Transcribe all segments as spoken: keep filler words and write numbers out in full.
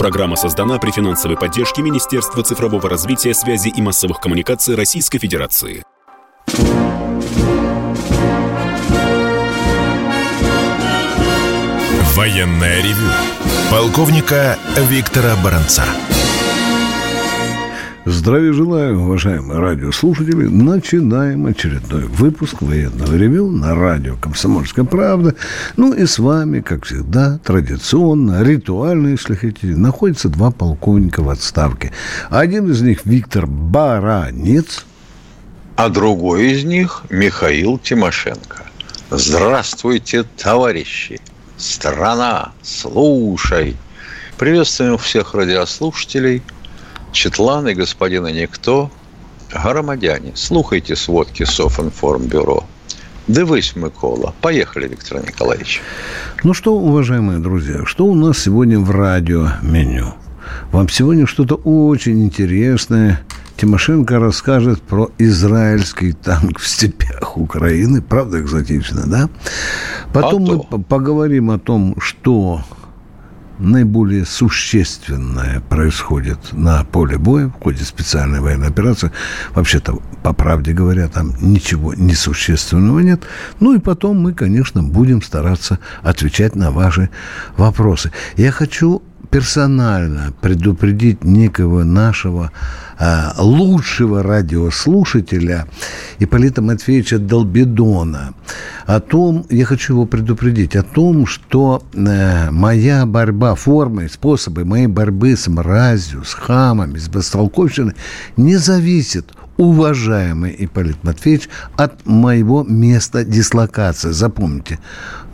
Программа создана при финансовой поддержке Министерства цифрового развития, связи и массовых коммуникаций Российской Федерации. Военное ревю полковника Виктора Баранца. Здравия желаю, уважаемые радиослушатели. Начинаем очередной выпуск военного ревю на радио «Комсомольская правда». Ну и с вами, как всегда, традиционно, ритуально, если хотите, находятся два полковника в отставке. Один из них Виктор Баранец, а другой из них Михаил Тимошенко. Здравствуйте, товарищи! Страна, слушай! Приветствуем всех радиослушателей, Четланы, господина Никто, громадяне. Слухайте сводки Софинформбюро. Дивись, Микола. Поехали, Виктор Николаевич. Ну что, уважаемые друзья, что у нас сегодня в радиоменю? Вам сегодня что-то очень интересное. Тимошенко расскажет про израильский танк в степях Украины. Правда, экзотично, да? Потом а мы поговорим о том, что наиболее существенное происходит на поле боя в ходе специальной военной операции. Вообще-то, по правде говоря, там ничего несущественного нет. Ну и потом мы, конечно, будем стараться отвечать на ваши вопросы. Я хочу персонально предупредить некого нашего э, лучшего радиослушателя Ипполита Матвеевича Долбидона. О том, я хочу его предупредить, о том, что э, моя борьба, формы, способы моей борьбы с мразью, с хамами, с бестолковщиной не зависит, уважаемый Ипполит Матвеевич, от моего места дислокации. Запомните,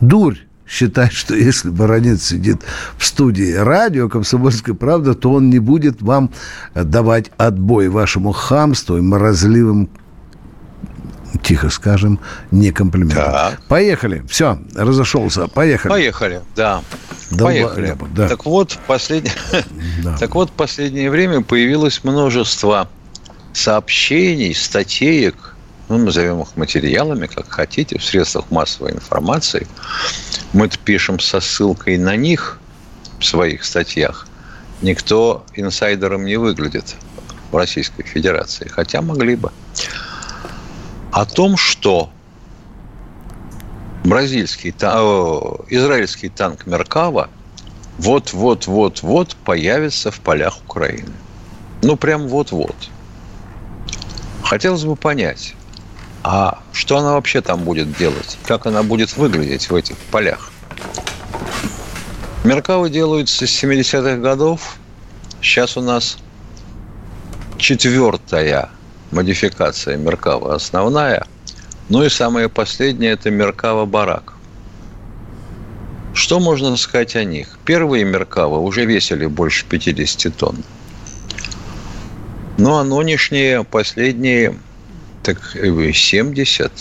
дурь считать, что если Баранец сидит в студии радио «Комсомольская правда», то он не будет вам давать отбой вашему хамству и мразливым, тихо скажем, некомплиментам. Да. Поехали. Все, разошелся. Поехали. Поехали, да. Долба... Поехали. Да. Так вот, послед... да. Так вот, в последнее время появилось множество сообщений, статеек, ну, назовем их материалами, как хотите, в средствах массовой информации. Мы-то пишем со ссылкой на них в своих статьях. Никто инсайдером не выглядит в Российской Федерации, хотя могли бы. О том, что бразильский, о, израильский танк «Меркава» вот-вот-вот-вот появится в полях Украины. Ну, прям вот-вот. Хотелось бы понять, а что она вообще там будет делать? Как она будет выглядеть в этих полях? Меркавы делаются с семидесятых годов. Сейчас у нас четвертая модификация Меркава основная. Ну и самая последняя – это Меркава Барак. Что можно сказать о них? Первые Меркавы уже весили больше пятьдесят тонн. Ну а нынешние, последние... так семьдесят.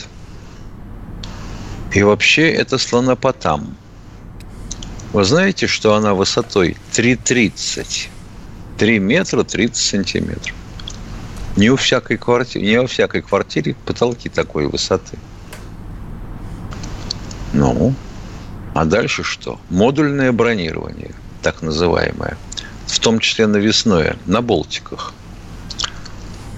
И вообще это слонопотам. Вы знаете, что она высотой три тридцать. три метра тридцать сантиметров. Не, у всякой квартиры, не во всякой квартире потолки такой высоты. Ну, а дальше что? Модульное бронирование, так называемое. В том числе навесное, на болтиках.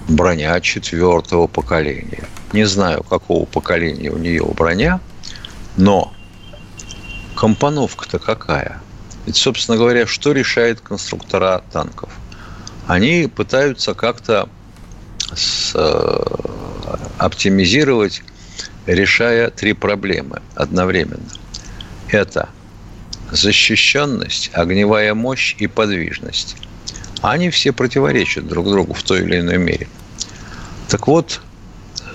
Броня четвертого поколения. Не знаю, какого поколения у нее броня, но компоновка-то какая? Ведь, собственно говоря, что решает конструктора танков? Они пытаются как-то с... оптимизировать, решая три проблемы одновременно. Это защищенность, огневая мощь и подвижность. Они все противоречат друг другу в той или иной мере. Так вот,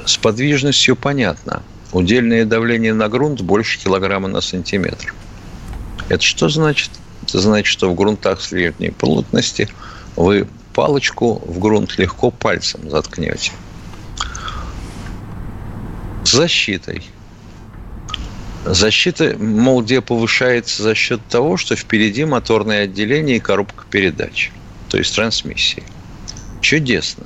с подвижностью понятно. Удельное давление на грунт больше килограмма на сантиметр. Это что значит? Это значит, что в грунтах средней плотности вы палочку в грунт легко пальцем заткнете. С защитой. Защита молде повышается за счет того, что впереди моторное отделение и коробка передач. То есть трансмиссии. Чудесно.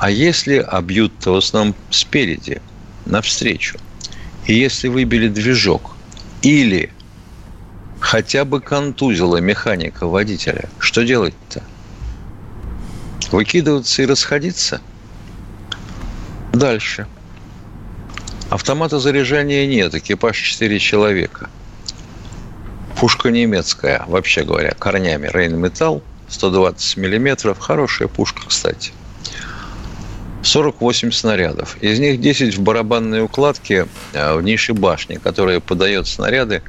А если обьют, то в основном спереди, навстречу. И если выбили движок или хотя бы контузило механика, водителя, что делать-то? Выкидываться и расходиться? Дальше. Автомата заряжания нет, экипаж четыре человека. Пушка немецкая, вообще говоря, корнями Рейнметалл, сто двадцать миллиметров, хорошая пушка, кстати. сорок восемь снарядов. Из них десять в барабанной укладке в нише башни, которая подает снаряды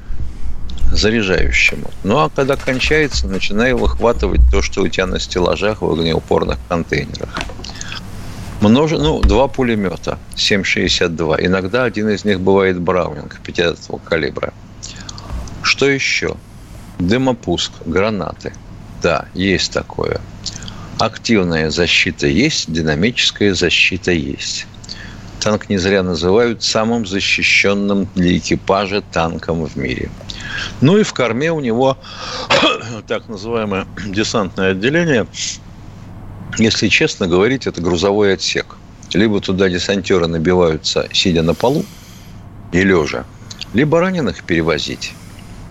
заряжающему. Ну, а когда кончается, начинай выхватывать то, что у тебя на стеллажах в огнеупорных контейнерах. Множе... Ну, два пулемета семь шестьдесят два. Иногда один из них бывает Браунинг пятидесятого калибра. Что еще? Дымопуск, гранаты. Да, есть такое. Активная защита есть, динамическая защита есть. Танк не зря называют самым защищенным для экипажа танком в мире. Ну и в корме у него так называемое десантное отделение. Если честно говорить, это грузовой отсек. Либо туда десантеры набиваются, сидя на полу и лежа, либо раненых перевозить.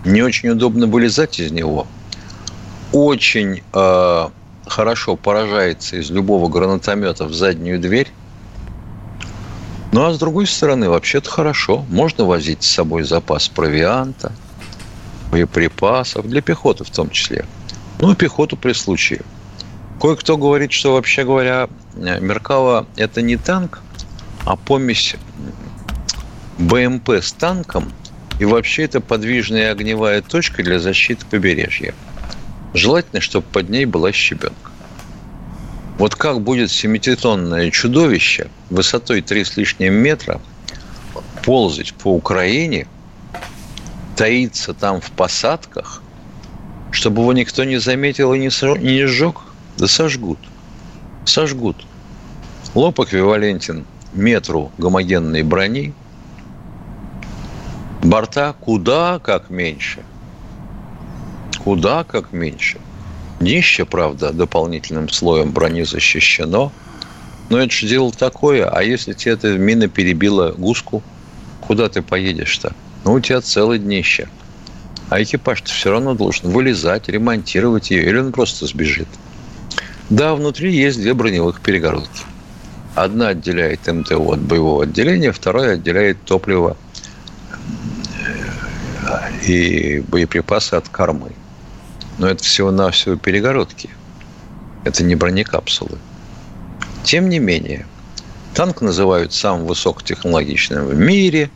Не очень удобно вылезать из него. Очень... Э- хорошо поражается из любого гранатомета в заднюю дверь. Ну, а с другой стороны, вообще-то хорошо. Можно возить с собой запас провианта, боеприпасов, для пехоты в том числе. Ну, и пехоту при случае. Кое-кто говорит, что, вообще говоря, Меркава – это не танк, а помесь БМП с танком. И вообще это подвижная огневая точка для защиты побережья. Желательно, чтобы под ней была щебенка. Вот как будет семитонное чудовище высотой три с лишним метра ползать по Украине, таиться там в посадках, чтобы его никто не заметил и не сжег? Да сожгут. Сожгут. Лоб эквивалентен метру гомогенной брони. Борта куда как меньше. Куда как меньше. Днище, правда, дополнительным слоем брони защищено. Но это же дело такое. А если тебе эта мина перебила гуску, куда ты поедешь-то? Ну, у тебя целое днище. А экипаж-то все равно должен вылезать, ремонтировать ее. Или он просто сбежит. Да, внутри есть две броневых перегородки. Одна отделяет МТО от боевого отделения, вторая отделяет топливо и боеприпасы от кормы. Но это всего-навсего перегородки. Это не бронекапсулы. Тем не менее, танк называют самым высокотехнологичным в мире.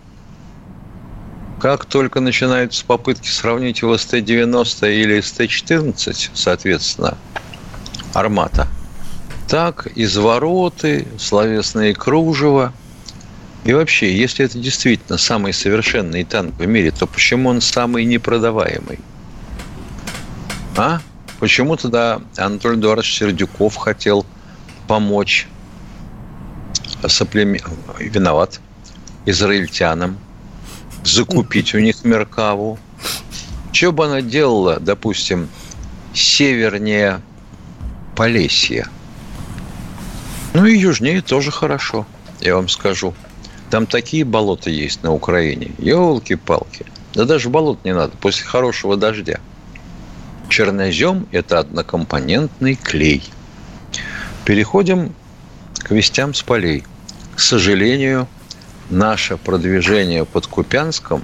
Как только начинаются попытки сравнить его с Т девяносто или с Т четырнадцать, соответственно, «Армата», так извороты, словесные кружева. И вообще, если это действительно самый совершенный танк в мире, то почему он самый непродаваемый? А? Почему тогда Анатолий Эдуардович Сердюков хотел помочь соплемен... виноват израильтянам закупить у них Меркаву? Что бы она делала, допустим, севернее Полесья? Ну и южнее тоже хорошо, я вам скажу. Там такие болота есть на Украине. Ёлки-палки. Да даже болот не надо после хорошего дождя. Чернозем – это однокомпонентный клей. Переходим к вестям с полей. К сожалению, наше продвижение под Купянском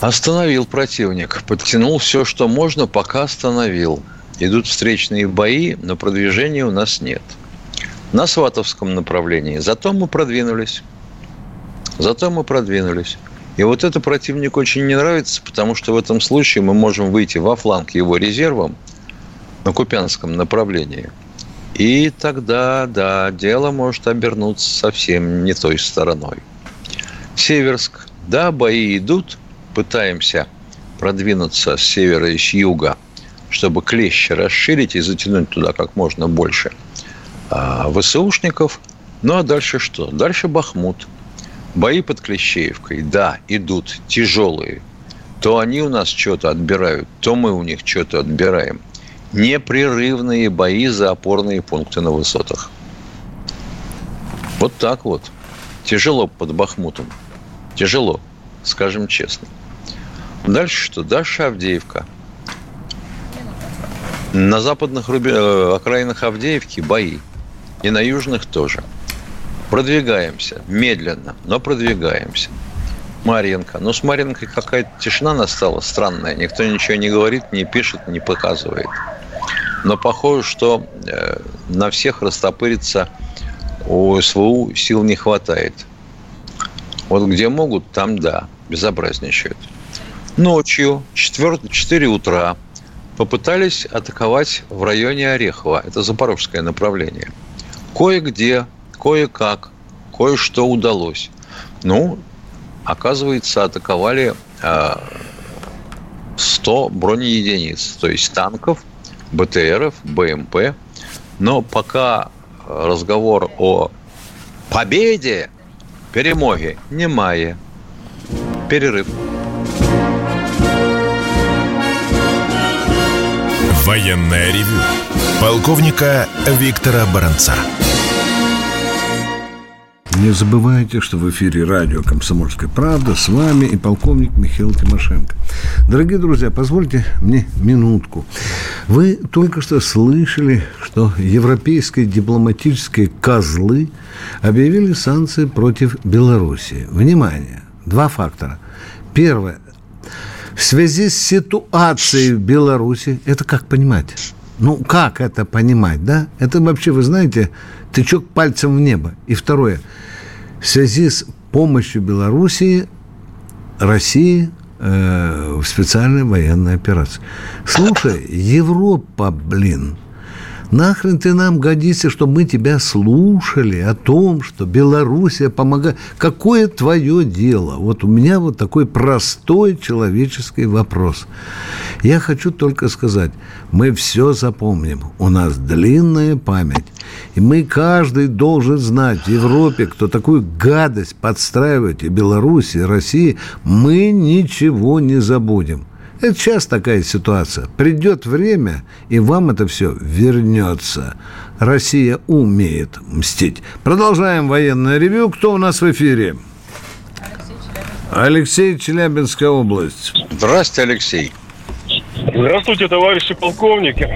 остановил противник. Подтянул все, что можно, пока остановил. Идут встречные бои, но продвижения у нас нет. На Сватовском направлении. Зато мы продвинулись. Зато мы продвинулись. И вот это противнику очень не нравится, потому что в этом случае мы можем выйти во фланг его резервом на Купянском направлении. И тогда, да, дело может обернуться совсем не той стороной. Северск. Да, бои идут. Пытаемся продвинуться с севера и с юга, чтобы клещи расширить и затянуть туда как можно больше ВСУшников. Ну, а дальше что? Дальше Бахмут. Бои под Клещеевкой, да, идут тяжелые. То они у нас что-то отбирают, то мы у них что-то отбираем. Непрерывные бои за опорные пункты на высотах. Вот так вот. Тяжело под Бахмутом. Тяжело, скажем честно. Дальше что? Дальше Авдеевка. На западных рубежах, окраинах Авдеевки бои. И на южных тоже. Продвигаемся. Медленно, но продвигаемся. Марьинка. Ну, с Марьинкой какая-то тишина настала странная. Никто ничего не говорит, не пишет, не показывает. Но похоже, что на всех растопыриться у СВУ сил не хватает. Вот где могут, там да, безобразничают. Ночью, четыре утра, попытались атаковать в районе Орехова. Это запорожское направление. Кое-где, кое-как, кое-что удалось. Ну, оказывается, атаковали сто бронеединиц, то есть танков, БТРов, БМП. Но пока разговор о победе, перемоги немає. Перерыв. Военное ревю полковника Виктора Баранца. Не забывайте, что в эфире радио «Комсомольская правда». С вами и полковник Михаил Тимошенко. Дорогие друзья, позвольте мне минутку. Вы только что слышали, что европейские дипломатические козлы объявили санкции против Беларуси. Внимание! Два фактора. Первое. В связи с ситуацией в Беларуси. Это как понимать? Ну, как это понимать, да? Это вообще, вы знаете, тычок пальцем в небо. И второе. В связи с помощью Белоруссии, России э, в специальной военной операции. Слушай, Европа, блин, нахрен ты нам годишься, чтобы мы тебя слушали о том, что Белоруссия помогает. Какое твое дело? Вот у меня вот такой простой человеческий вопрос. Я хочу только сказать, мы все запомним. У нас длинная память. И мы, каждый должен знать в Европе, кто такую гадость подстраивает и Беларуси, и России, мы ничего не забудем. Это сейчас такая ситуация. Придет время, и вам это все вернется. Россия умеет мстить. Продолжаем военное ревью. Кто у нас в эфире? Алексей, Челябинская, Алексей, Челябинская область. Здравствуйте, Алексей. Здравствуйте, товарищи полковники.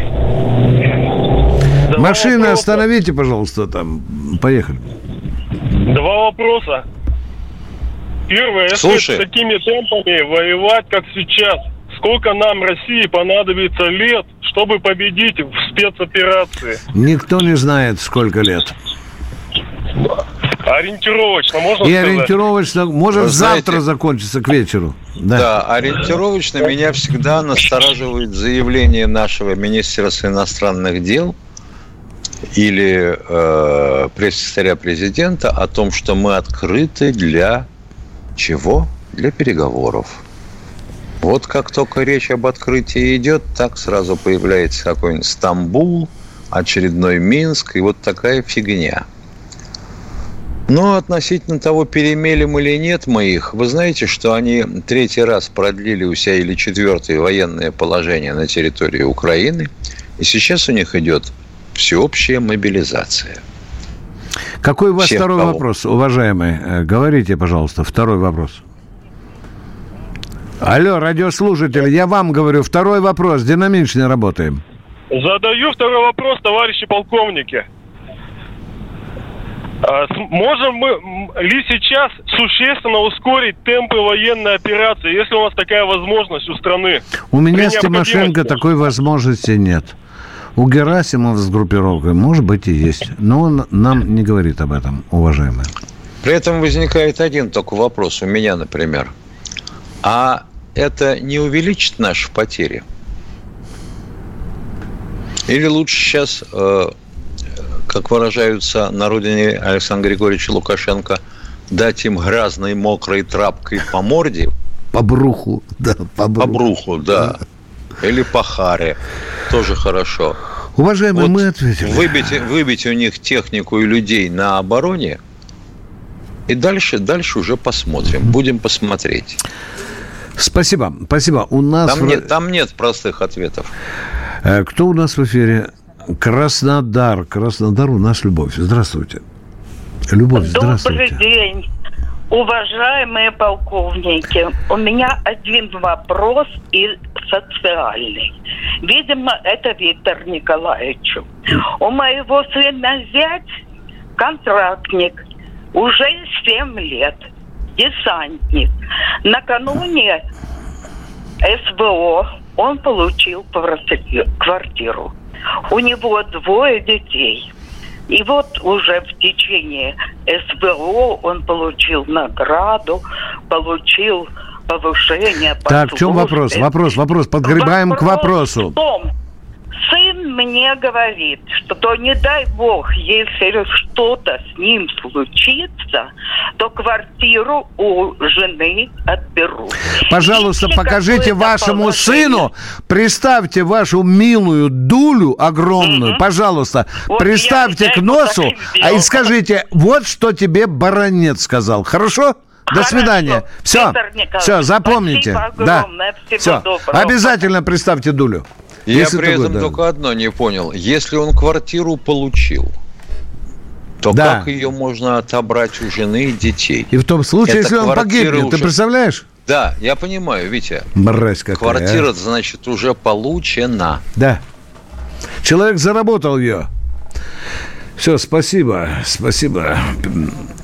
Два Машины вопроса. Остановите, пожалуйста, там. Поехали. Два вопроса. Первое, если с такими темпами воевать, как сейчас, сколько нам, России, понадобится лет, чтобы победить в спецоперации? Никто не знает, сколько лет. Ориентировочно можно и сказать? И ориентировочно, может, вы завтра знаете, закончится к вечеру. Да. да, ориентировочно меня всегда настораживает заявление нашего Министерства иностранных дел или э, пресс-секретаря президента о том, что мы открыты для чего? Для переговоров. Вот как только речь об открытии идет, так сразу появляется какой-нибудь Стамбул, очередной Минск и вот такая фигня. Но относительно того, перемелим или нет мы их, вы знаете, что они третий раз продлили у себя или четвертое военное положение на территории Украины, и сейчас у них идет всеобщая мобилизация. Какой у вас Всех второй кого? вопрос, уважаемый? Говорите, пожалуйста, второй вопрос. Алло, радиослушатели, я вам говорю, второй вопрос, динамичнее работаем. Задаю второй вопрос, товарищи полковники. Можем мы ли сейчас существенно ускорить темпы военной операции, если у нас такая возможность у страны? У меня с Тимошенко такой возможности нет. У Герасимова с группировкой, может быть, и есть. Но он нам не говорит об этом, уважаемые. При этом возникает один только вопрос у меня, например. А это не увеличит наши потери? Или лучше сейчас, как выражаются на родине Александра Григорьевича Лукашенко, дать им грязной мокрой тряпкой по морде? По бруху, да. По бруху, по бруху да. Или по харе. Тоже хорошо. Уважаемые, вот мы ответили. Выбить, выбить у них технику и людей на обороне, и дальше, дальше уже посмотрим. Будем посмотреть. Спасибо, спасибо. У нас там, в... нет, там нет простых ответов. Кто у нас в эфире? Краснодар. Краснодар у нас Любовь. Здравствуйте. Любовь, здравствуйте. Добрый день. Уважаемые полковники, у меня один вопрос и социальный. Видимо, это Виктору Николаевичу. У моего сына зять контрактник, уже семь лет, десантник. Накануне СВО он получил квартиру. У него двое детей. И вот уже в течение СВО он получил награду, получил повышение по Так, службе. В чем вопрос? Вопрос, вопрос. Подгребаем вопрос к вопросу. В том, сын мне говорит, что не дай бог, если что-то с ним случится, то квартиру у жены отберут. Пожалуйста, покажите вашему сыну, приставьте вашу милую дулю огромную, угу. пожалуйста, вот приставьте к носу а и скажите, вот что тебе Баранец сказал. Хорошо? До Хорошо. Свидания. Все, все, запомните. Да. Все. Обязательно приставьте дулю. Я Если при этом будет, только да. одно не понял. Если он квартиру получил, то да. как ее можно отобрать у жены и детей? И в том случае, Эта если он погибнет, уже... ты представляешь? Да, я понимаю, Витя. Мразь какая. Квартира, а? значит, уже получена. Да. Человек заработал ее. Все, спасибо, спасибо.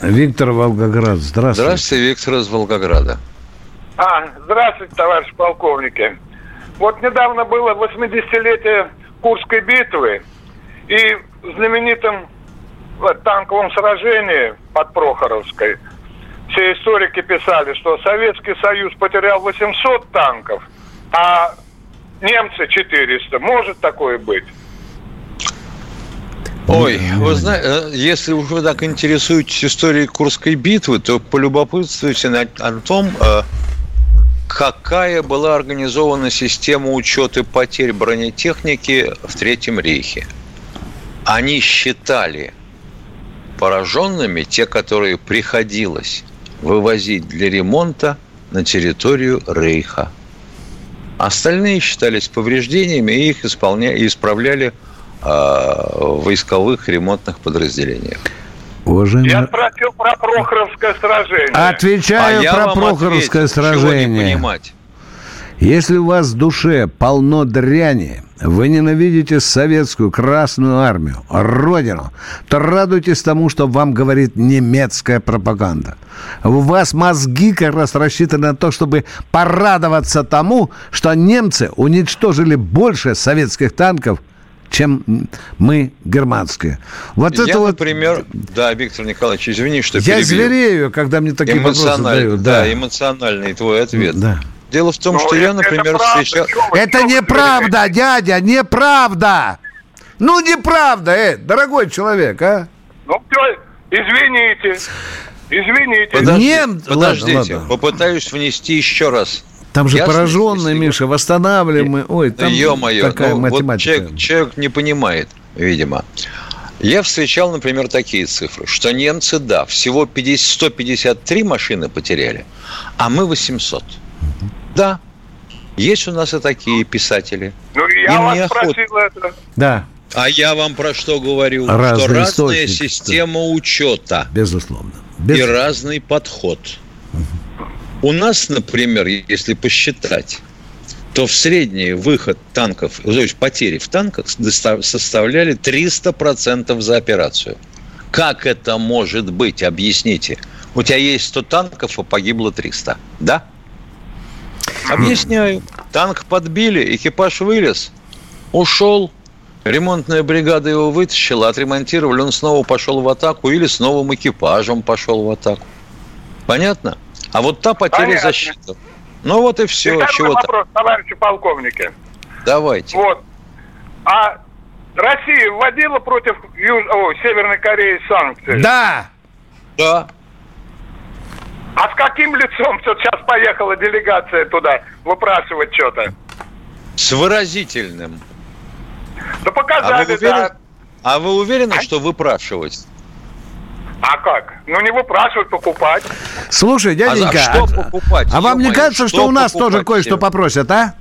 Виктор Волгоград, здравствуйте. Здравствуйте, Виктор из Волгограда. А, здравствуйте, товарищи полковники. Вот недавно было восьмидесятилетие Курской битвы, и в знаменитом танковом сражении под Прохоровской все историки писали, что Советский Союз потерял восемьсот танков, а немцы четыреста. Может такое быть? Ой, вы знаете, если уж вы так интересуетесь историей Курской битвы, то полюбопытствуйте о том, какая была организована система учета потерь бронетехники в Третьем Рейхе. Они считали пораженными те, которые приходилось вывозить для ремонта на территорию Рейха. Остальные считались повреждениями и их исполня... исправляли э, в войсковых ремонтных подразделениях. Уважаемый... Я спросил про Прохоровское сражение. Отвечаю а про Прохоровское ответил, сражение. Если у вас в душе полно дряни, вы ненавидите советскую Красную Армию, Родину, то радуйтесь тому, что вам говорит немецкая пропаганда. У вас мозги как раз рассчитаны на то, чтобы порадоваться тому, что немцы уничтожили больше советских танков, чем мы германские. Вот я, это вот... например... Да, Виктор Николаевич, извини, что перебью. Я зверею, когда мне такие вопросы дают. Да, да, эмоциональный твой ответ. Да. Дело в том, Но что я, например, встречал... Это неправда, дядя, неправда! Ну, неправда, э, дорогой человек, а! Ну, все, извините, извините. Подожди, Нем... Подождите, ладно, ладно. Попытаюсь внести еще раз. Там же Ясно, пораженный, Миша, восстанавливаемый. Ой, там Ё-моё. такая ну, математика. Вот человек, человек не понимает, видимо. Я встречал, например, такие цифры, что немцы, да, всего сто пятьдесят три машины потеряли, а мы восемьсот. Mm-hmm. Да, есть у нас и такие писатели. Ну, я Им вас неохот... просил это. Да. А я вам про что говорю? Разный что разная система учета. Безусловно. Безусловно. И разный подход. Mm-hmm. У нас, например, если посчитать, то в средний выход танков, то есть потери в танках составляли триста процентов за операцию. Как это может быть? Объясните. У тебя есть сто танков, а погибло триста. Да? Объясняю. Танк подбили, экипаж вылез, ушел. Ремонтная бригада его вытащила, отремонтировали, он снова пошел в атаку или с новым экипажем пошел в атаку. Понятно? А вот та потеря Понятно. Защиты. Ну вот и все. И чего вопрос, товарищи полковники. Давайте. Вот. А Россия вводила против Юж... О, Северной Кореи санкции? Да. Да. А с каким лицом сейчас поехала делегация туда выпрашивать что-то? С выразительным. Да показали, а вы уверены, да. А вы уверены, а? Что выпрашивать? А как? Ну, не выпрашивать, покупать. Слушай, дяденька, а, что покупать, а вам не кажется, что, что у нас тоже кое-что попросят, а?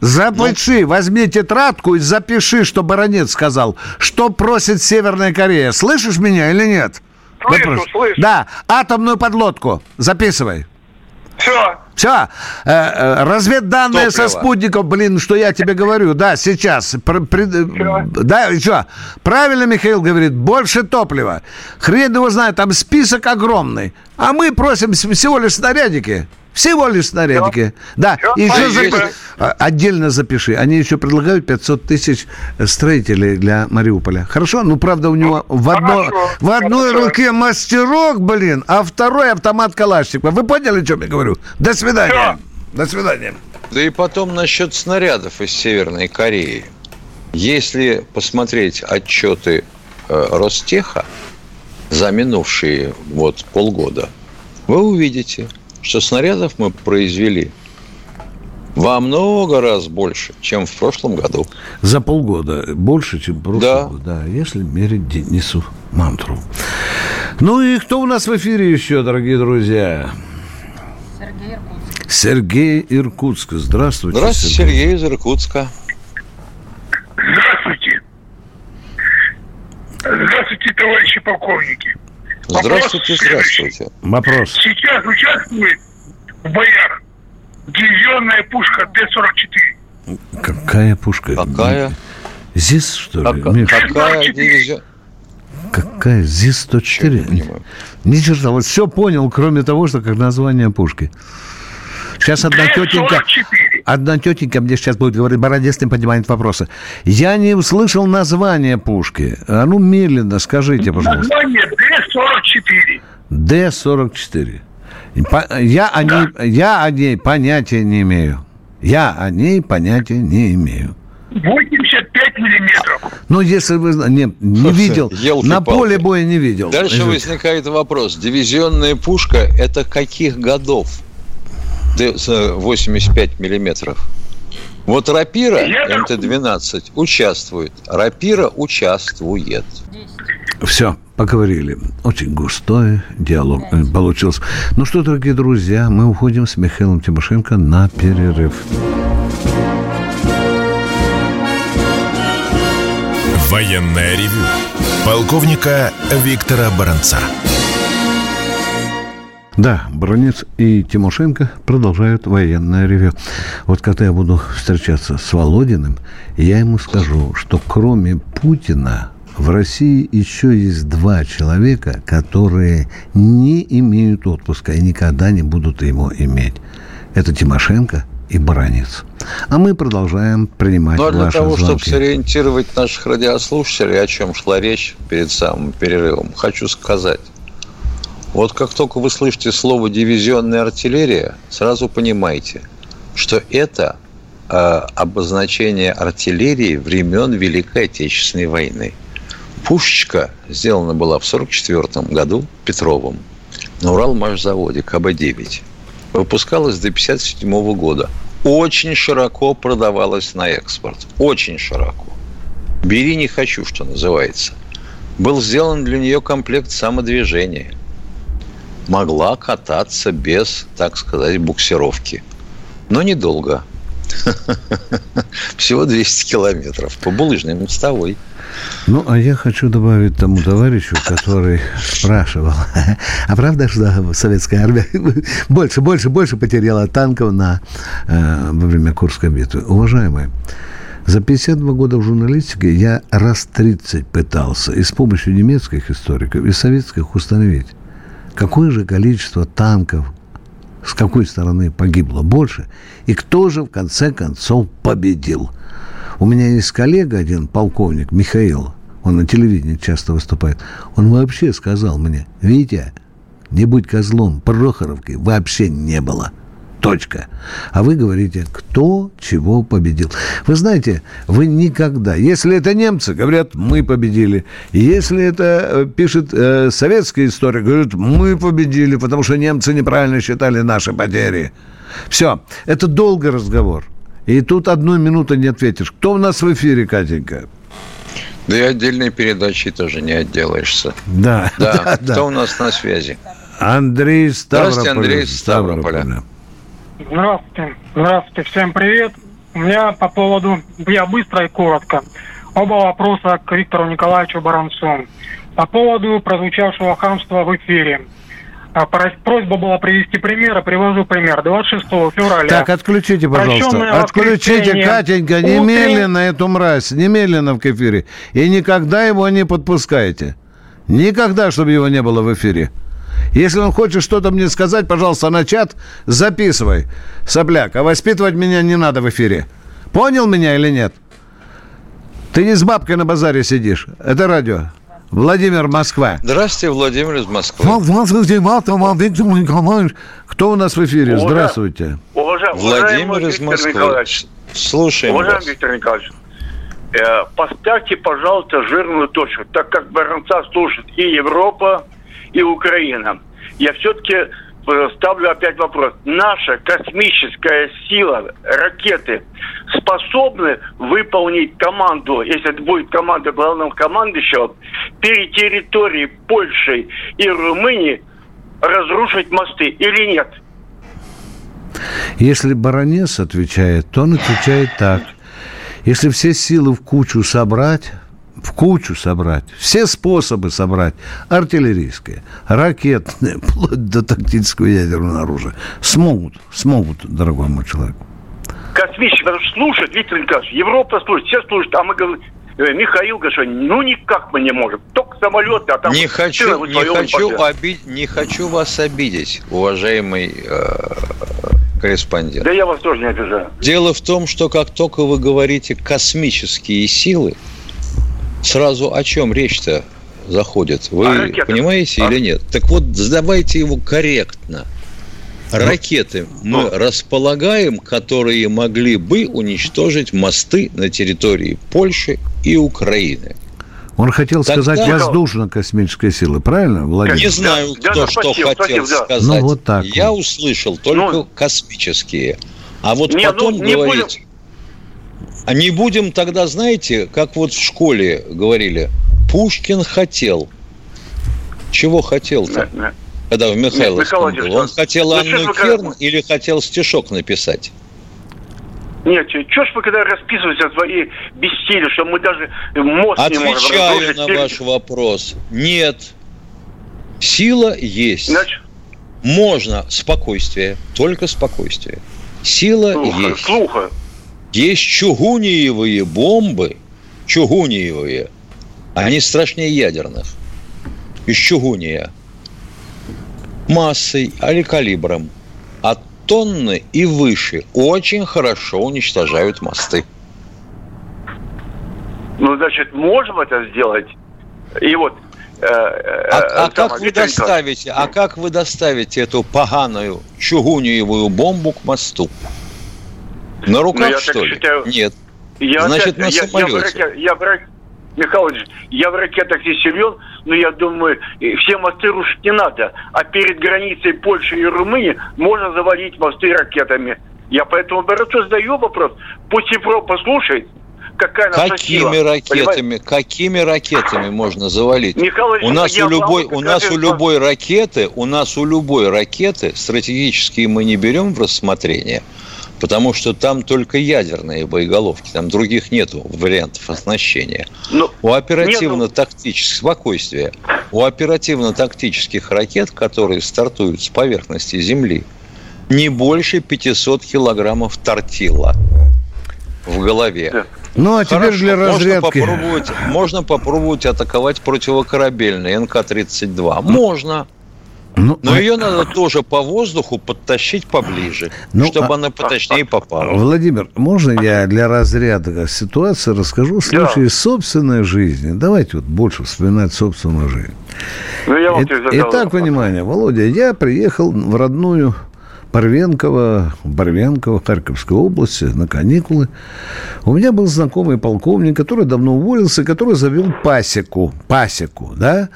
Запиши, ну? возьми тетрадку и запиши, что Баранец сказал. Что просит Северная Корея. Слышишь меня или нет? Слышу, вопрос. слышу. Да, атомную подлодку. Записывай. Все. Все. Разведданные Топливо. со спутников, блин, что я тебе говорю. Да, сейчас. Пр- при... Да, еще. Правильно Михаил говорит, больше топлива. Хрен его знает, там список огромный. А мы просим всего лишь снарядики. Всего лишь снарядики. Все. Да. Все. Еще запиши. Отдельно запиши. Они еще предлагают пятьсот тысяч строителей для Мариуполя. Хорошо? Ну, правда, у него ну, в, одно... в одной Хорошо. руке мастерок, блин, а второй автомат Калашникова. Вы поняли, о чем я говорю? До свидания. Все. До свидания. Да и потом насчет снарядов из Северной Кореи. Если посмотреть отчеты э, Ростеха за минувшие вот, полгода, вы увидите, что снарядов мы произвели во много раз больше, чем в прошлом году. За полгода больше, чем в прошлом да. году. Да, если мерить Денису мантру. Ну и кто у нас в эфире еще, дорогие друзья? Сергей Иркутск. Сергей Иркутск. Здравствуйте. Здравствуйте, Сергей, Сергей из Иркутска. Здравствуйте. Здравствуйте, товарищи полковники. Здравствуйте, здравствуйте. Вопрос. Сейчас участвует в боях дивизионная пушка Т сорок четыре. Какая пушка? Какая? ЗИС, что ли? Как, Миш... Какая дивизионная? Какая? ЗИС сто четыре? Ни черта, вот все понял, кроме того, что как название пушки. Сейчас одна тетенька, одна тетенька мне сейчас будет говорить, Бородец не понимает вопросы. Я не услышал название пушки. А ну, медленно скажите, пожалуйста. Название Д сорок четыре. Д сорок четыре. Я о, да. ней, я о ней понятия не имею. Я о ней понятия не имею. восемьдесят пять миллиметров. Ну, если вы... Нет, не Слушайте, видел. На палки. Поле боя не видел. Дальше Извините. возникает вопрос. Дивизионная пушка – это каких годов? восемьдесят пять миллиметров. Вот Рапира эм тэ двенадцать участвует. Рапира участвует. Все, поговорили. Очень густой диалог получился. Ну что, дорогие друзья, мы уходим с Михаилом Тимошенко на перерыв. Военное ревю полковника Виктора Баранца. Да, Баранец и Тимошенко продолжают военное ревю. Вот когда я буду встречаться с Володиным, я ему скажу, что кроме Путина в России еще есть два человека, которые не имеют отпуска и никогда не будут его иметь. Это Тимошенко и Баранец. А мы продолжаем принимать ваши звонки. Ну, а для того, звонки. чтобы сориентировать наших радиослушателей, о чем шла речь перед самым перерывом, хочу сказать... Вот как только вы слышите слово «дивизионная артиллерия», сразу понимаете, что это э, обозначение артиллерии времен Великой Отечественной войны. Пушечка сделана была в сорок четвёртом году Петровым на Уралмашзаводе ка бэ девять. Выпускалась до пятьдесят седьмого года. Очень широко продавалась на экспорт. Очень широко. «Бери, не хочу», что называется. Был сделан для нее комплект самодвижения. Могла кататься без, так сказать, буксировки. Но недолго. Всего двести километров по булыжной мостовой. Ну, а я хочу добавить тому товарищу, который спрашивал, а правда, что советская армия больше, больше, больше потеряла танков на, э, во время Курской битвы? Уважаемые, за пятьдесят два года в журналистике я раз тридцать пытался и с помощью немецких историков, и советских установить, какое же количество танков с какой стороны погибло больше, и кто же в конце концов победил. У меня есть коллега один, полковник Михаил, он на телевидении часто выступает, он вообще сказал мне: «Витя, не будь козлом, Прохоровки вообще не было. Точка. А вы говорите, кто чего победил». Вы знаете, вы никогда... Если это немцы, говорят, мы победили. Если это пишет э, советский историк, говорят, мы победили, потому что немцы неправильно считали наши потери. Все. Это долгий разговор. И тут одну минуту не ответишь. Кто у нас в эфире, Катенька? Да и отдельной передачи тоже не отделаешься. Да. Да. да, да. Кто у нас на связи? Андрей Ставрополь. Здравствуйте, Андрей Ставрополь. Ставрополь. Здравствуйте, здравствуйте, всем привет. У меня по поводу, я быстро и коротко, оба вопроса к Виктору Николаевичу Баранцу. по поводу прозвучавшего хамства в эфире. Просьба была привести пример, а привожу пример. двадцать шестого февраля. Так, отключите, пожалуйста. Отключите, Катенька, немедленно эту мразь, немедленно в эфире. И никогда его не подпускайте. Никогда, чтобы его не было в эфире. Если он хочет что-то мне сказать, пожалуйста, на чат записывай, сопляк. А воспитывать меня не надо в эфире. Понял меня или нет? Ты не с бабкой на базаре сидишь. Это радио. Владимир, Москва. Здравствуйте, Владимир из Москвы. Кто у нас в эфире? Здравствуйте. Уважаем, Владимир из Москвы. Николаевич. Слушаем уважаем, вас. Виктор Николаевич, э, поставьте, пожалуйста, жирную точку, так как Баранца слушает и Европа, и Украина. Я все-таки ставлю опять вопрос. Наша космическая сила, ракеты, способны выполнить команду, если это будет команда главного командующего, перед территорией Польши и Румынии разрушить мосты или нет? Если Баранец отвечает, то он отвечает так. Если все силы в кучу собрать... В кучу собрать, все способы собрать, артиллерийское, ракетное, вплоть до тактического ядерного оружия, смогут, смогут, дорогой мой человек. Космический, потому что слушает, Виктор Николаевич, Европа слушает, все слушают, а мы говорим, Михаил говорит, ну никак мы не можем, только самолеты, а там... Не хочу, не хочу, обид... не хочу вас обидеть, уважаемый корреспондент. Да я вас тоже не обижаю. Дело в том, что как только вы говорите «космические силы», сразу о чем речь-то заходит? Вы а понимаете а? или нет? Так вот, задавайте его корректно. Ракеты Но. мы располагаем, которые могли бы уничтожить мосты на территории Польши и Украины. Он хотел Тогда... сказать воздушно-космические силы, правильно, Владимир? Не знаю, кто да, что спасибо, хотел спасибо, да. сказать. Ну, вот так Я вот. услышал только ну. космические. А вот не, потом ну, не говорить... Будем... А не будем тогда, знаете, как вот в школе говорили, Пушкин хотел. Чего хотел-то? Нет, когда в Михайловском нет, был. Он хотел ну, Анну Керн вы... или хотел стишок написать? Нет, что ж вы когда расписываете свои бессилия, что мы даже мозг Отвечаю не можем... Отвечаю на ваш вопрос. Нет. Сила есть. Значит? Можно. Спокойствие. Только спокойствие. Сила слуха, есть. Слуха. Есть чугуниевые бомбы, чугуниевые, они страшнее ядерных, из чугуния, массой или калибром, от тонны и выше очень хорошо уничтожают мосты. Ну, значит, можем это сделать? И вот... Э, э, а, а, как вы доставите, а как вы доставите эту поганую чугуниевую бомбу к мосту? На руках, ну, что ли? Считаю... Нет. Я Значит, опять, на я, самолете. Я, я, я, Михайлович, я в ракетах не силен, но я думаю, все мосты рушить не надо. А перед границей Польши и Румынии можно завалить мосты ракетами. Я поэтому Баранцу задаю вопрос. Пусть Европа слушает, какая наша сила. Какими ракетами? Понимаете? Какими ракетами можно завалить? Михайлович, у нас у любой, у нас у любой ракеты, у нас у любой ракеты стратегические мы не берем в рассмотрение. Потому что там только ядерные боеголовки, там других нет вариантов оснащения. Но у оперативно-тактических спокойствия, у оперативно-тактических ракет, которые стартуют с поверхности Земли, не больше пятьсот килограммов тортила в голове. Ну, а теперь для разрядки. Можно попробовать, можно попробовать атаковать противокорабельные Эн Ка тридцать два. Можно. Ну, Но а... ее надо тоже по воздуху подтащить поближе, ну, чтобы а... она поточнее попала. Владимир, можно я для разряда ситуации расскажу случай да. собственной жизни? Давайте вот больше вспоминать собственную жизнь. Ну, я вам И, итак, внимание, Володя, я приехал в родную Барвенково, Барвенково, Харьковской области на каникулы. У меня был знакомый полковник, который давно уволился, который завел пасеку. Пасеку, да?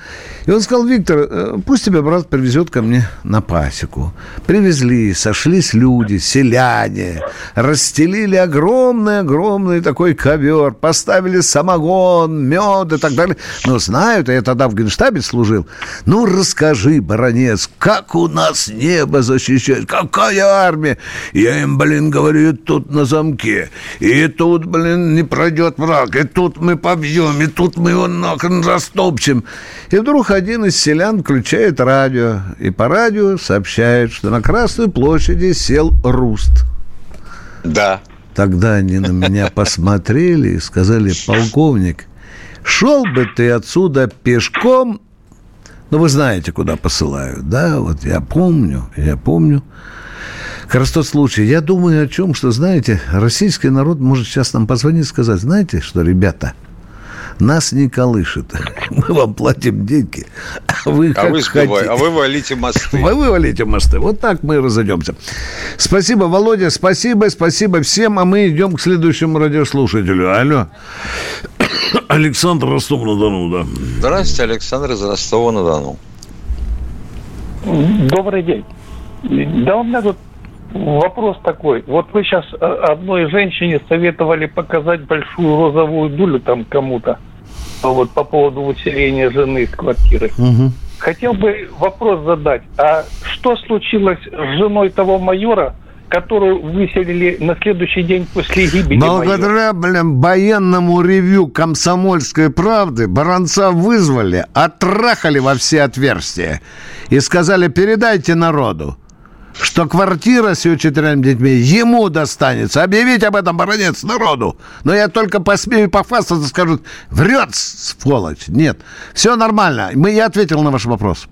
И он сказал, Виктор, пусть тебя брат привезет ко мне на пасеку. Привезли, сошлись люди, селяне, расстелили огромный-огромный такой ковер, поставили самогон, мед и так далее. Ну, знают, я тогда в Генштабе служил. Ну, расскажи, Баранец, как у нас небо защищает, как какая армия? Я им, блин, говорю, и тут на замке, и тут, блин, не пройдет враг, и тут мы побьем, и тут мы его нахрен растопчем. И вдруг один из селян включает радио, и по радио сообщает, что на Красной площади сел Руст. Да. Тогда они на меня посмотрели и сказали: полковник, шел бы ты отсюда пешком. Ну, вы знаете, куда посылают, да? Вот я помню, я помню. Как раз тот случай. Я думаю о чем, что, знаете, российский народ может сейчас нам позвонить и сказать: знаете что, ребята, нас не колышет. Мы вам платим деньги. А вы, а вы, сбывай, а вы валите мосты. А вы валите мосты. Вот так мы и разойдемся. Спасибо, Володя, спасибо, спасибо всем. А мы идем к следующему радиослушателю. Алло. Александр, Ростов-на-Дону, да. Здравствуйте, Александр из Ростова-на-Дону. Добрый день. Да у меня тут вопрос такой. Вот вы сейчас одной женщине советовали показать большую розовую дулю там кому-то вот по поводу выселения жены из квартиры. Угу. Хотел бы вопрос задать. А что случилось с женой того майора, которую выселили на следующий день после гибели? Благодаря, блин, военному ревью «Комсомольской правды» Баранца вызвали, оттрахали во все отверстия и сказали: передайте народу, что квартира с ее четырьмя детьми ему достанется. Объявить об этом, Баранец, народу. Но я только посмею пофастаться, скажут: врет, сволочь. Нет, все нормально. Мы, я ответил на ваш вопрос.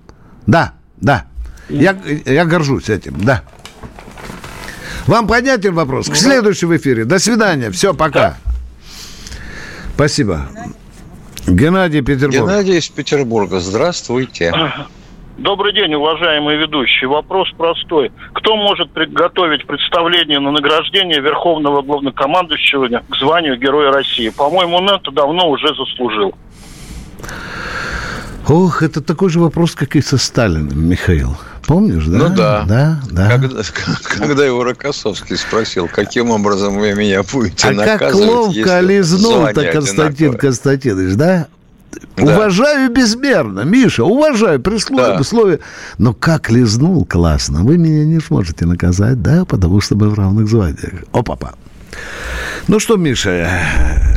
Да, да. Я, я горжусь этим, да. Вам понятен вопрос? К следующему эфире. До свидания. Все, пока. Спасибо. Геннадий, Петербург. Геннадий из Петербурга. Здравствуйте. Добрый день, уважаемый ведущий. Вопрос простой. Кто может приготовить представление на награждение Верховного Главнокомандующего к званию Героя России? По-моему, он это давно уже заслужил. Ох, это такой же вопрос, как и со Сталиным, Михаил. Помнишь, да? Ну да. Да, да. Когда, когда его Рокоссовский спросил, каким образом вы меня будете а наказывать, а как ловко лизнул-то Константин одинаково. Константинович, да? Да. Уважаю безмерно, Миша, уважаю при слове, да. слове. Но как лизнул, классно. Вы меня не сможете наказать, да, потому что мы в равных званиях. Опа-па. Ну что, Миша?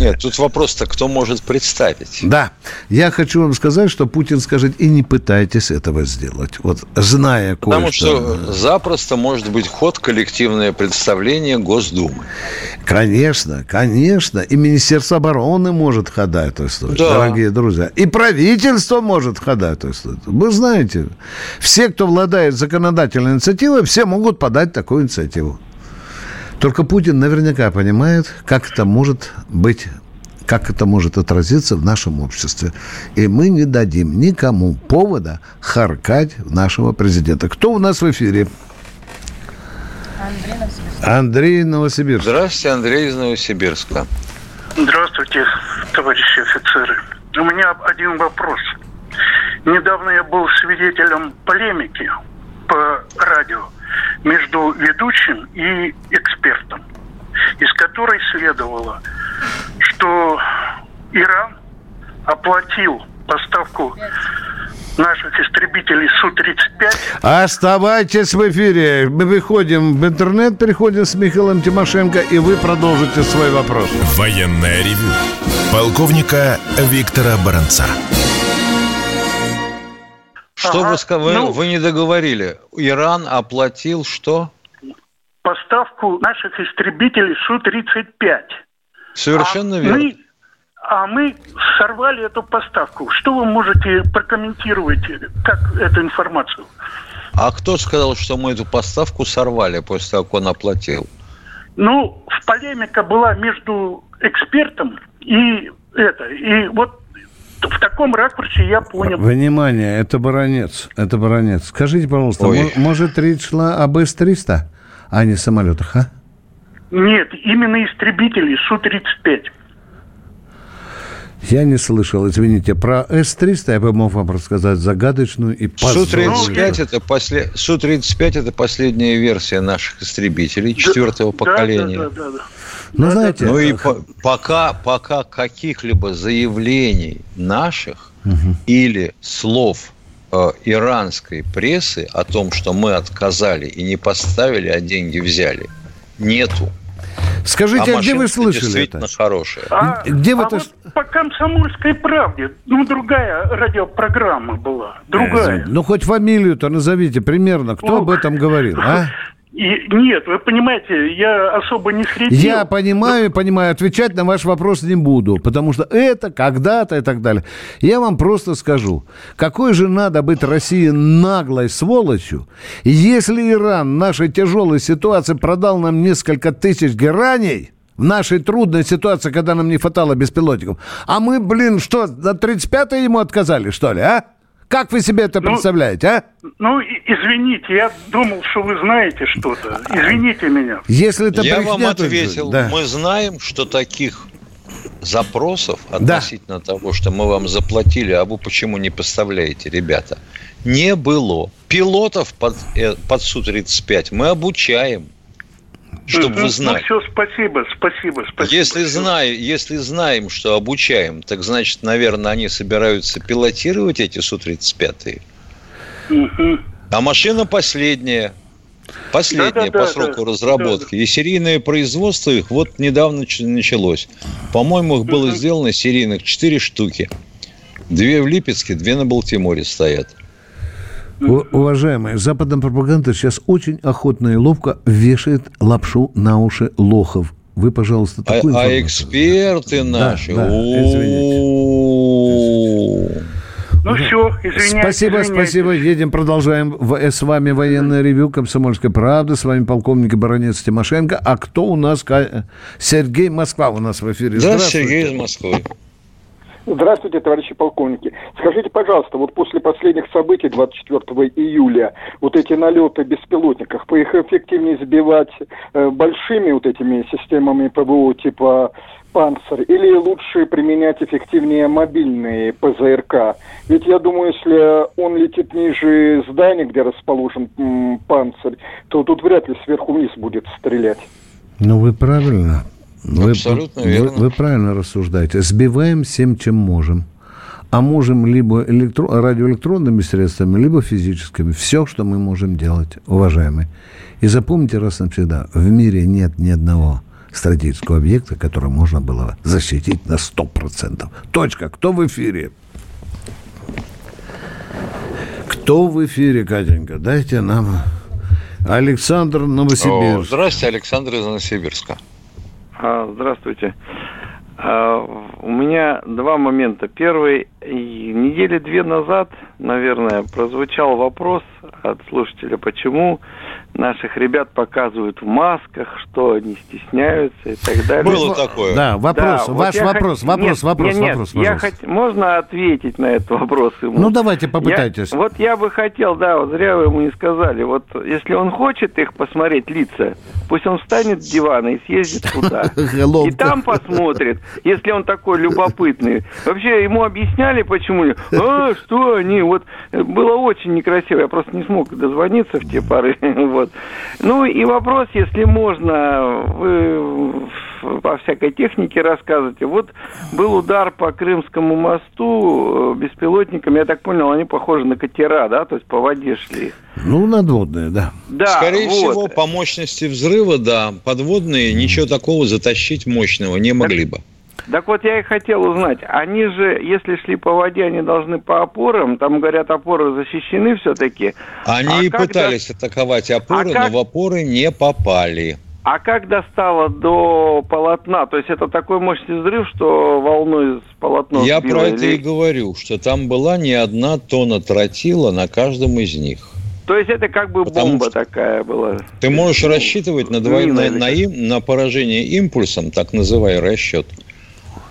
Нет, тут вопрос-то, кто может представить? Да, я хочу вам сказать, что Путин скажет: и не пытайтесь этого сделать. Вот, зная кое-что. Потому что запросто может быть ход коллективное представление Госдумы. Конечно, конечно. И Министерство обороны может ходатайствовать, да. Дорогие друзья. И правительство может ходатайствовать. Вы знаете, все, кто владеет законодательной инициативой, все могут подать такую инициативу. Только Путин наверняка понимает, как это может быть, как это может отразиться в нашем обществе. И мы не дадим никому повода харкать нашего президента. Кто у нас в эфире? Андрей Новосибирск. Андрей Новосибирск. Здравствуйте, Андрей из Новосибирска. Здравствуйте, товарищи офицеры. У меня один вопрос. Недавно я был свидетелем полемики по радио между ведущим и экспертом, из которой следовало, что Иран оплатил поставку наших истребителей Су тридцать пять. Оставайтесь в эфире. Мы выходим в интернет, переходим с Михаилом Тимошенко, и вы продолжите свой вопрос. Военное ревю полковника Виктора Баранца. Что ага, вы сказали? Ну, вы не договорили. Иран оплатил что? Поставку наших истребителей Су тридцать пять. Совершенно а верно. Мы, а мы сорвали эту поставку. Что вы можете прокомментировать, как эту информацию? А кто сказал, что мы эту поставку сорвали после того, как он оплатил? Ну, полемика была между экспертом и это. И вот в таком ракурсе я понял. Внимание, это Баранец. Это Баранец. Скажите, пожалуйста, м- может, речь шла об эс триста, а не самолетах, а? Нет, именно истребители Су тридцать пять. Я не слышал, извините. Про эс триста я бы мог вам рассказать загадочную и позвольную. Су тридцать пять это, после... Су тридцать пять это последняя версия наших истребителей четвертого да, поколения. Да, да, да, да. Ну, да, знаете, ну и по- пока, пока каких-либо заявлений наших угу. или слов иранской прессы о том, что мы отказали и не поставили, а деньги взяли, нету. Скажите, а, а где вы слышали это? А, где вы а это... вот по «Комсомольской правде». Ну, другая радиопрограмма была. Другая. Ну, хоть фамилию-то назовите примерно. Кто Ох. об этом говорил, а? И, нет, вы понимаете, я особо не следил. Я понимаю, понимаю. Отвечать на ваш вопрос не буду, потому что это когда-то и так далее. Я вам просто скажу, какой же надо быть России наглой сволочью, если Иран в нашей тяжелой ситуации продал нам несколько тысяч гераней, в нашей трудной ситуации, когда нам не хватало беспилотников. А мы, блин, что, на тридцать пятый ему отказали, что ли, а? Как вы себе это ну, представляете, а? Ну, извините, я думал, что вы знаете что-то. Извините меня. Если это я вам ответил. Да. Мы знаем, что таких запросов относительно да. того, что мы вам заплатили, а вы почему не поставляете, ребята, не было. Пилотов под, под Су тридцать пять мы обучаем, чтобы ну, вы знали. Ну, все, спасибо, спасибо, спасибо. Если, знаю, если знаем, что обучаем, так значит, наверное, они собираются пилотировать эти Су тридцать пять. Угу. А машина последняя. Последняя да, по да, сроку да, разработки. Да, да. И серийное производство их вот недавно началось. По-моему, их было угу. сделано серийных четыре штуки. Две в Липецке, две на Балтиморе стоят. Уважаемые, западная пропаганда сейчас очень охотно и ловко вешает лапшу на уши лохов. Вы, пожалуйста, такую а, а эксперты наши. Да, да, извините. Ну все, извиняюсь. Спасибо, извиняюсь. спасибо. Едем, продолжаем. С вами военное ревью «Комсомольской правды». С вами полковник Баранец, Тимошенко. А кто у нас? Сергей, Москва у нас в эфире. Да, Сергей из Москвы. Здравствуйте, товарищи полковники. Скажите, пожалуйста, вот после последних событий двадцать четвёртого июля вот эти налеты беспилотников, их эффективнее сбивать э, большими вот этими системами ПВО типа «Панцирь» или лучше применять эффективнее мобильные ПЗРК? Ведь я думаю, если он летит ниже здания, где расположен м- «Панцирь», то тут вряд ли сверху вниз будет стрелять. Ну, вы правильно. Вы, Абсолютно вы, верно. Вы, вы правильно рассуждаете. Сбиваем всем, чем можем. А можем либо электро... радиоэлектронными средствами, либо физическими. Все, что мы можем делать, уважаемые. И запомните раз навсегда, в мире нет ни одного стратегического объекта, который можно было защитить на сто процентов. Точка. Кто в эфире? Кто в эфире, Катенька? Дайте нам. Александр, Новосибирск. О, здравствуйте, Александр из Новосибирска. Здравствуйте. У меня два момента. Первый. Недели две назад, наверное, прозвучал вопрос от слушателя, почему наших ребят показывают в масках, что они стесняются и так далее. Было такое. Да, вопрос. Да, ваш вот вопрос, хот... вопрос, нет, вопрос, нет, вопрос. Нет, я хот... Можно ответить на этот вопрос ему? Ну, давайте попытайтесь. Я... Вот я бы хотел, да, вот зря вы ему не сказали. Вот если он хочет их посмотреть, лица, пусть он встанет с дивана и съездит туда. И там посмотрит, если он такой любопытный. Вообще, ему объясняли, почему. А, что они? Вот было очень некрасиво. Я просто не смог дозвониться в те пары. Вот. Ну и вопрос, если можно, вы по всякой технике рассказываете. Вот был удар по Крымскому мосту беспилотниками. Я так понял, они похожи на катера, да? То есть по воде шли. Ну, надводные, да. да Скорее вот. всего, по мощности взрыва, да. Подводные ничего такого затащить мощного не могли бы. Так вот, я и хотел узнать, они же, если шли по воде, они должны по опорам, там, говорят, опоры защищены все-таки. Они а и пытались до... атаковать опоры, а как... но в опоры не попали. А как достало до полотна? То есть это такой мощный взрыв, что волной с полотна я сбило? Я про это или... и говорю, что там была не одна тонна тротила на каждом из них. То есть это как бы Потому бомба такая была. Ты можешь ну, рассчитывать на, двой... на, на, им... на поражение импульсом, так называй расчет.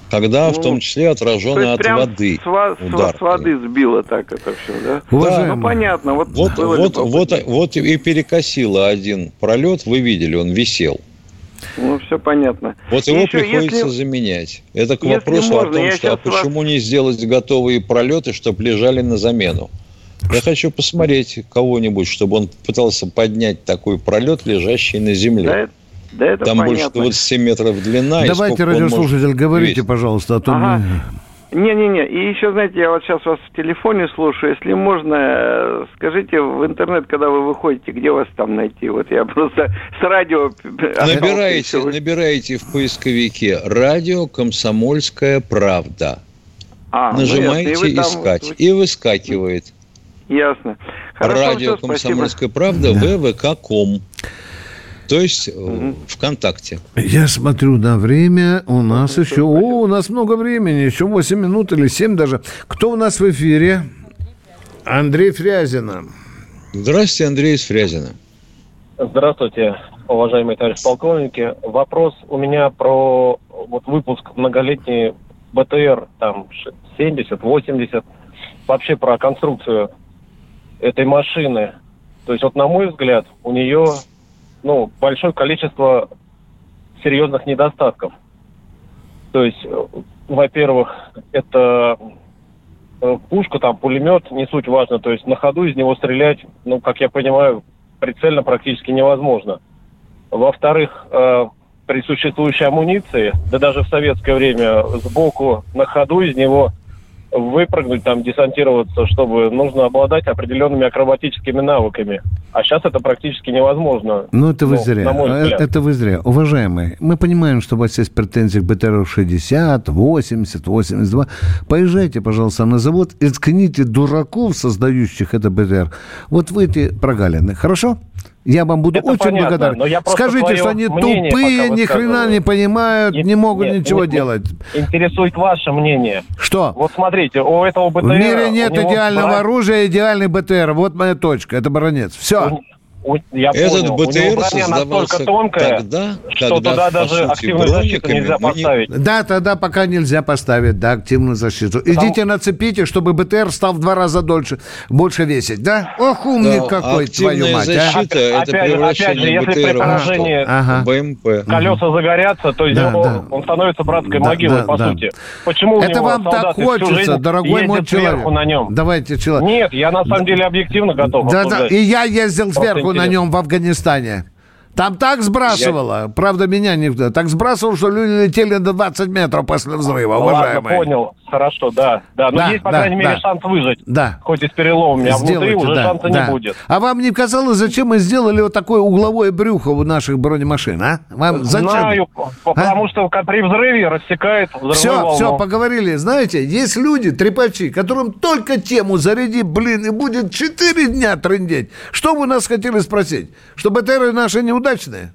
Когда, ну, в том числе, отраженный от воды. С, удар. с воды сбило так это все, да? Да, ну понятно. Вот, вот, вот, вот, вот и перекосило один пролет, вы видели, он висел. Ну, все понятно. Вот и его еще, приходится если... заменять. Это к вопросу можно, о том, что а почему вас... не сделать готовые пролеты, чтобы лежали на замену. Я хочу посмотреть кого-нибудь, чтобы он пытался поднять такой пролет, лежащий на земле. Да, это там понятно. Больше двадцати метров длина. Давайте, радиослушатель, говорите, весит. Пожалуйста, о том... Ага. Не-не-не, и еще, знаете, я вот сейчас вас в телефоне слушаю, если можно, скажите в интернет, когда вы выходите, где вас там найти? Вот я просто с радио... Набираете, набираете в поисковике «Радио Комсомольская правда». А, нажимаете ну, ясно, и «Искать», вы... и выскакивает. Ясно. Хорошо, «Радио все, Комсомольская спасибо. Правда», да. вэ вэ ка точка ком. То есть mm-hmm. ВКонтакте. Я смотрю на время. У нас mm-hmm. еще... О, у нас много времени. Еще восемь минут или семь даже. Кто у нас в эфире? Андрей Фрязино. Здравствуйте, Андрей из Фрязино. Здравствуйте, уважаемые товарищи полковники. Вопрос у меня про вот выпуск многолетний бэ тэ эр, там, семьдесят, восемьдесят. Вообще про конструкцию этой машины. То есть, вот на мой взгляд, у нее... ну, большое количество серьезных недостатков. То есть, во-первых, это пушка, там, пулемет, не суть важно. То есть, на ходу из него стрелять, ну, как я понимаю, прицельно практически невозможно. Во-вторых, э, при существующей амуниции, да даже в советское время, сбоку на ходу из него выпрыгнуть, там, десантироваться, чтобы нужно обладать определенными акробатическими навыками. А сейчас это практически невозможно. Ну, это вы ну, зря. Это вы зря. Уважаемые, мы понимаем, что у вас есть претензии к бэ тэ эр шестьдесят, восемьдесят, восемьдесят два. Поезжайте, пожалуйста, на завод и ткните дураков, создающих это бэ тэ эр, вот в эти прогалины. Хорошо? Я вам буду это очень понятно, благодарен. Скажите, что они тупые, ни хрена не понимают, не, не могут нет, ничего нет, делать. Интересует ваше мнение. Что? Вот смотрите, у этого БТР... В мире нет идеального брак... оружия, идеальный БТР. Вот моя точка. Это Баранец. Все. У, у, я Этот понял. БТР создавался тонкая, тогда, что когда, туда даже активную защиту нельзя поставить. Не... Да, тогда пока нельзя поставить да, активную защиту. Там... Идите нацепите, чтобы БТР стал в два раза дольше, больше весить. Да? Ох, умник да, какой, твою мать. Защита, а? это опять, опять же, если при поражении ага. колеса загорятся, то да, его, да. он становится братской да, могилой, да, по да. сути. Почему это у него вам так хочется, дорогой мой человек? На нем? Давайте, человек. Нет, я на самом деле объективно готов. Да, да, и я ездил сверху на нем в Афганистане. Там так сбрасывало. Я... Правда, меня не... Так сбрасывало, что люди летели до двадцать метров после взрыва, уважаемые. Ладно, понял. Хорошо, да. да. Но да, есть, по да, крайней мере, да. шанс выжить. Да. Хоть и с переломами. А сделайте, внутри уже да, шанса да. не будет. А вам не казалось, зачем мы сделали вот такое угловое брюхо у наших бронемашин, а? Вам зачем? Знаю, потому а? что при взрыве рассекает взрывную все, волну. Все, поговорили. Знаете, есть люди, трепачи, которым только тему заряди, блин, и будет четыре дня трындеть. Что вы нас хотели спросить? Что БТРы наши неудачные?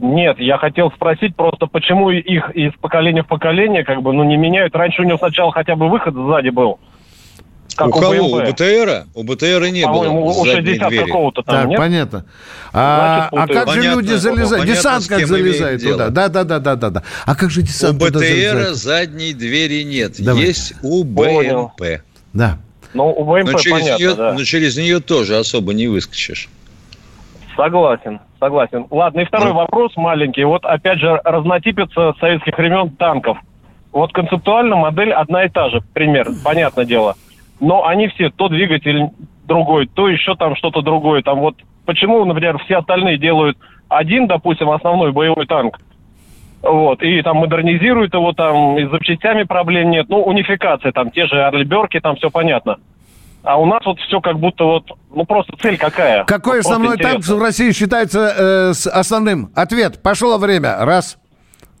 Нет, я хотел спросить просто, почему их из поколения в поколение как бы, ну, не меняют. Раньше у него сначала хотя бы выход сзади был. Как у, у кого? У БТР? У БТР не По-моему, было. У шестидесятого какого-то там, так, нет? понятно. А, Значит, а как понятно, же люди залезают? Понятно, десант как залезает туда? Да-да-да. А как же десант туда залезает? У БТР задней двери нет. Давай. Есть у бэ эм пэ. Да. Но, у бэ эм пэ но, через понятно, нее, да. но через нее тоже особо не выскочишь. Согласен, согласен. Ладно, и второй вопрос маленький. Вот опять же разнотипится с советских времен танков. Вот концептуально модель одна и та же, пример, понятное дело. Но они все, то двигатель другой, то еще там что-то другое. Там вот почему, например, все остальные делают один, допустим, основной боевой танк. Вот, и там модернизируют его, там и с запчастями проблем нет. Ну, унификация, там те же Арлиберки, там все понятно. А у нас вот все как будто вот... Ну, просто цель какая? Какой вот основной танк в России считается э, основным? Ответ. Пошло время. Раз,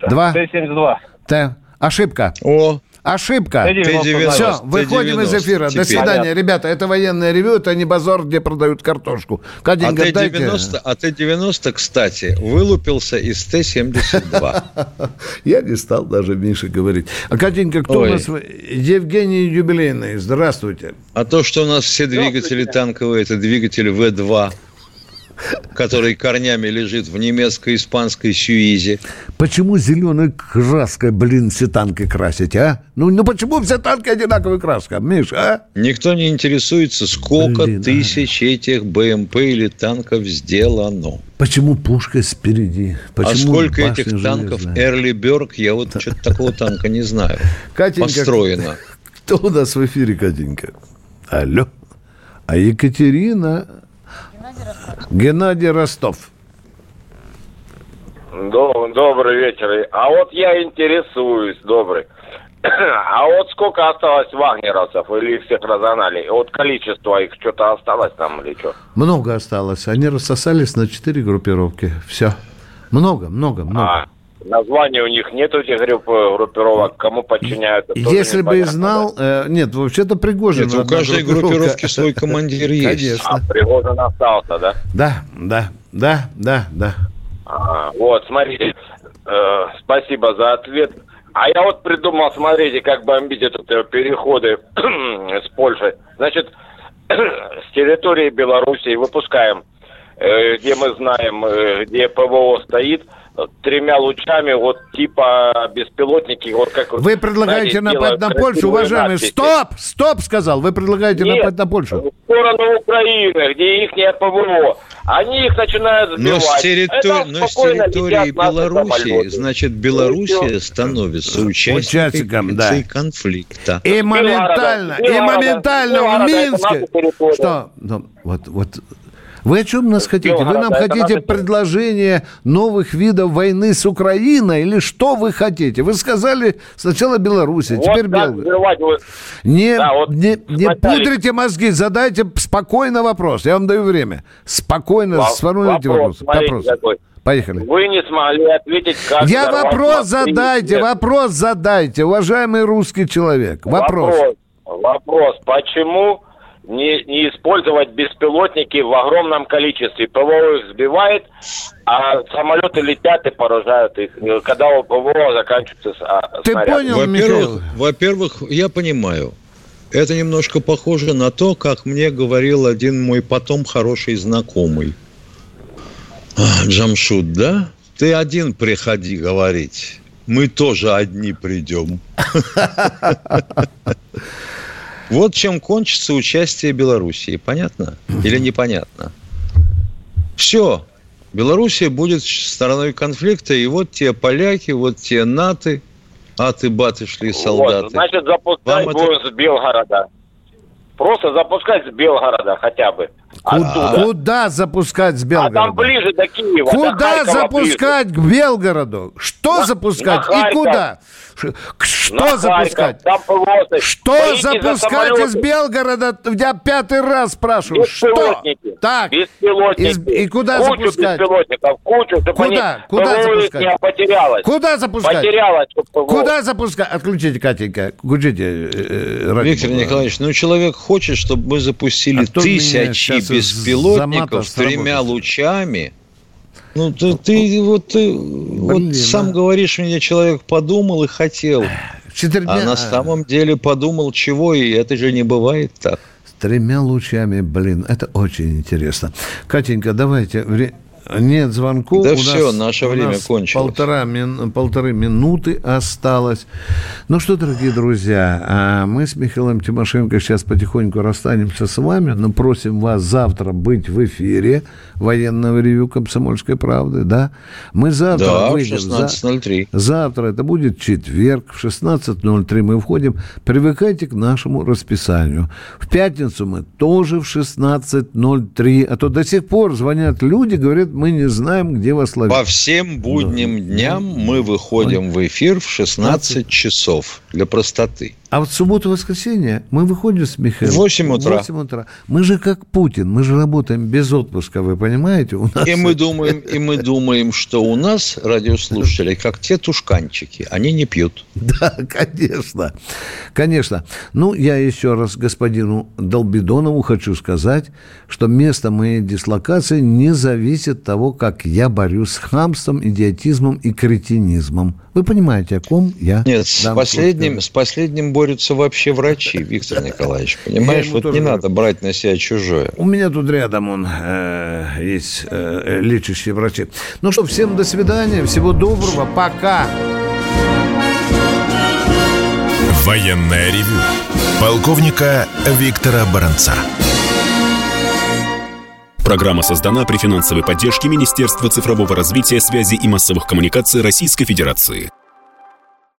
Т- два. Т-семьдесят два. Т. Ошибка. О. Ошибка. Т-девяносто. Все, выходим Т-девяносто из эфира. Теперь. До свидания, понятно. Ребята. Это военное ревю, это не базар, где продают картошку. А Т-девяносто, а Т-девяносто, кстати, вылупился из Т-семьдесят два. Я не стал даже меньше говорить. А, Катенька, кто Ой. у нас? Евгений Юбилейный. Здравствуйте. А то, что у нас все двигатели танковые, это двигатели вэ два. Который корнями лежит в немецко-испанской сюизе. Почему зеленой краской, блин, все танки красить, а? Ну, ну почему все танки одинаковой краской, Миш, а? Никто не интересуется, сколько блин, тысяч а... этих бэ эм пэ или танков сделано. Почему пушка спереди? Почему а сколько этих танков Эрлиберг, я вот что-то такого танка не знаю. Построено. Кто у нас в эфире, Катенька? Алло. А Екатерина... Геннадий Ростов. Добрый вечер. А вот я интересуюсь, добрый. А вот сколько осталось вагнеровцев? Или их всех разогнали? Вот количество их что-то осталось там или что? Много осталось. Они рассосались на четыре группировки. Все. Много, много, много. А, названий у них нет, этих группировок. Кому подчиняются? Если бы и знал... Да? Э, нет, вообще-то Пригожин... Нет, у каждой группировки свой командир есть. Конечно. А Пригожин остался, да? Да, да, да, да, да. А, вот, смотрите. Э, спасибо за ответ. А я вот придумал, смотрите, как бомбить этот переходы с Польши. Значит, с территории Беларуси выпускаем, где мы знаем, где ПВО стоит, тремя лучами, вот типа беспилотники. Вот как вы предлагаете, знаете, напасть на Польшу, уважаемый? Надписи. Стоп! Стоп, сказал! Вы предлагаете Нет, напасть на Польшу? В сторону Украины, где их не ПВО. Они их начинают сбивать. Но с, территори... Но с территории Беларуси, значит, Белоруссия становится участником да. конфликта. И моментально, Белгорода, и моментально Белгорода, в Минске... Белгорода, что? Ну, вот, вот... Вы о чем нас хотите? Вы нам хотите предложение новых видов войны с Украиной? Или что вы хотите? Вы сказали сначала Беларусь, вот теперь Беларусь. Не, да, вот не, не пудрите мозги, задайте спокойно вопрос. Я вам даю время. Спокойно сформулируйте вопрос. вопрос. вопрос. Поехали. Вы не смогли ответить, как... Я вопрос задайте, нет. вопрос задайте, уважаемый русский человек. Вопрос. Вопрос, вопрос. Почему... Не, не использовать беспилотники в огромном количестве. ПВО их сбивает, а самолеты летят и поражают их, когда у ПВО заканчивается снаряд. Ты понял, Михаил? Во-первых, я понимаю. Это немножко похоже на то, как мне говорил один мой потом хороший знакомый. Джамшут, да? Ты один приходи говорить. Мы тоже одни придем. Вот чем кончится участие Белоруссии. Понятно или непонятно? Все. Белоруссия будет стороной конфликта, и вот те поляки, вот те наты, аты-баты шли солдаты. Вот, значит, запускать будем это... с Белгорода. Просто запускать с Белгорода хотя бы. Куда, куда запускать с Белгорода? А там ближе до Киева. Куда до запускать ближе? К Белгороду? Что на, запускать на и куда? Что запускать? Харьков, что запускать из Белгорода? Я пятый раз спрашиваю. Что? Так. Беспилотники. И куда кучу запускать? Кучу, куда? Куда запускать? Потерялась. Куда запускать? Потерялась, куда запускать? Отключите, Катенька. Включите. Э, Виктор Николаевич, ну человек хочет, чтобы мы запустили а тысячи беспилотников с тремя лучами. Ну, ты, ты вот, ты, вот сам говоришь, мне человек подумал и хотел. Четырьмя... А на самом деле подумал, чего, и это же не бывает так. С тремя лучами, блин, это очень интересно. Катенька, давайте... Нет звонков. Да у все, нас, наше у время нас кончилось. Полтора, мин, полторы минуты осталось. Ну что, дорогие друзья, мы с Михаилом Тимошенко сейчас потихоньку расстанемся с вами, но просим вас завтра быть в эфире военного ревью «Комсомольской правды», да? Мы завтра да, выйдем. Да, в шестнадцать ноль три. Завтра, это будет четверг, в шестнадцать ноль три мы входим. Привыкайте к нашему расписанию. В пятницу мы тоже в шестнадцать ноль три, а то до сих пор звонят люди, говорят, мы не знаем, где вас ловить. По всем будним да. дням мы выходим в эфир в шестнадцать часов для простоты. А вот в субботу-воскресенье мы выходим с Михаилом. В восемь утра. восемь утра. Мы же как Путин, мы же работаем без отпуска, вы понимаете? У нас... И мы думаем, и мы думаем, что у нас радиослушатели, как те тушканчики, они не пьют. Да, конечно. Конечно. Ну, я еще раз господину Долбидонову хочу сказать, что место моей дислокации не зависит от того, как я борюсь с хамством, идиотизмом и кретинизмом. Вы понимаете, о ком я... Нет, с последним, с последним борются вообще врачи, Виктор Николаевич. Понимаешь, вот не надо брать на себя чужое. У меня тут рядом он э, есть э, лечащие врачи. Ну что, всем до свидания, всего доброго, пока. Военное ревю полковника Виктора Баранца. Программа создана при финансовой поддержке Министерства цифрового развития, связи и массовых коммуникаций Российской Федерации.